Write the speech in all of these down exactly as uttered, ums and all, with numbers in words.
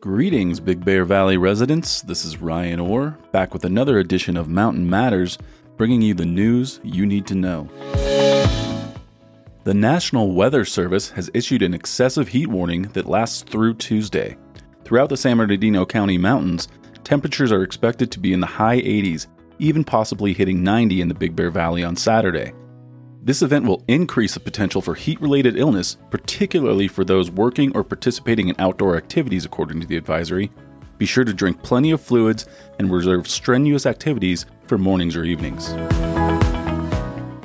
Greetings, Big Bear Valley residents. This is Ryan Orr, back with another edition of Mountain Matters, bringing you the news you need to know. The National Weather Service has issued an excessive heat warning that lasts through Tuesday. Throughout the San Bernardino County mountains, temperatures are expected to be in the high eighties, even possibly hitting ninety in the Big Bear Valley on Saturday. This event will increase the potential for heat-related illness, particularly for those working or participating in outdoor activities, according to the advisory. Be sure to drink plenty of fluids and reserve strenuous activities for mornings or evenings.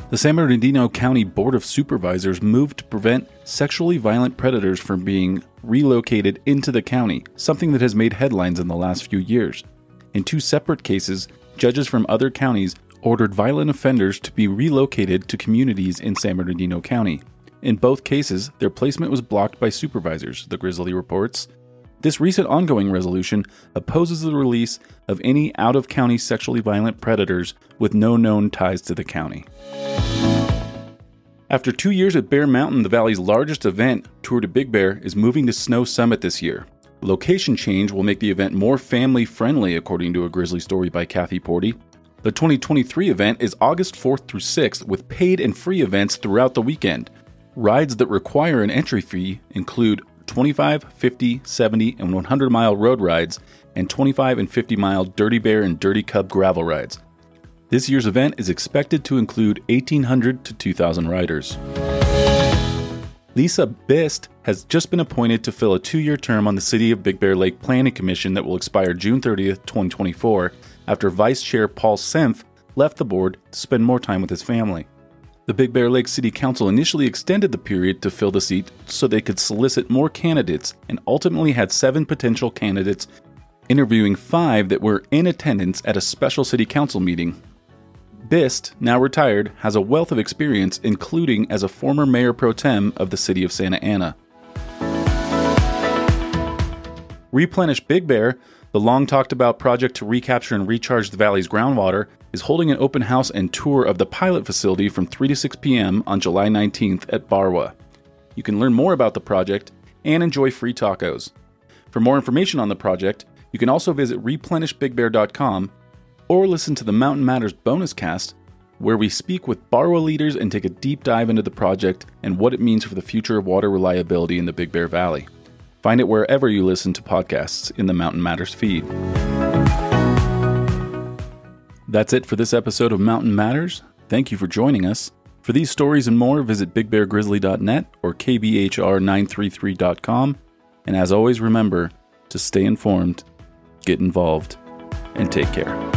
The San Bernardino County Board of Supervisors moved to prevent sexually violent predators from being relocated into the county, something that has made headlines in the last few years. In two separate cases, judges from other counties ordered violent offenders to be relocated to communities in San Bernardino County. In both cases, their placement was blocked by supervisors, the Grizzly reports. This recent ongoing resolution opposes the release of any out-of-county sexually violent predators with no known ties to the county. After two years at Bear Mountain, the valley's largest event, Tour de Big Bear, is moving to Snow Summit this year. Location change will make the event more family-friendly, according to a Grizzly story by Kathy Porty. The twenty twenty-three event is August fourth through sixth with paid and free events throughout the weekend. Rides that require an entry fee include twenty-five, fifty, seventy, and one hundred mile road rides and twenty-five and fifty mile Dirty Bear and Dirty Cub gravel rides. This year's event is expected to include eighteen hundred to two thousand riders. Lisa Bist has just been appointed to fill a two-year term on the City of Big Bear Lake Planning Commission that will expire June thirtieth, twenty twenty-four, after Vice Chair Paul Senth left the board to spend more time with his family. The Big Bear Lake City Council initially extended the period to fill the seat so they could solicit more candidates and ultimately had seven potential candidates, interviewing five that were in attendance at a special City Council meeting. Bist, now retired, has a wealth of experience, including as a former mayor pro tem of the city of Santa Ana. Replenish Big Bear, the long-talked-about project to recapture and recharge the valley's groundwater, is holding an open house and tour of the pilot facility from three to six p.m. on July nineteenth at Barwa. You can learn more about the project and enjoy free tacos. For more information on the project, you can also visit replenish big bear dot com or listen to the Mountain Matters bonus cast, where we speak with Barwa leaders and take a deep dive into the project and what it means for the future of water reliability in the Big Bear Valley. Find it wherever you listen to podcasts in the Mountain Matters feed. That's it for this episode of Mountain Matters. Thank you for joining us. For these stories and more, visit big bear grizzly dot net or k b h r nine three three dot com. And as always, remember to stay informed, get involved, and take care.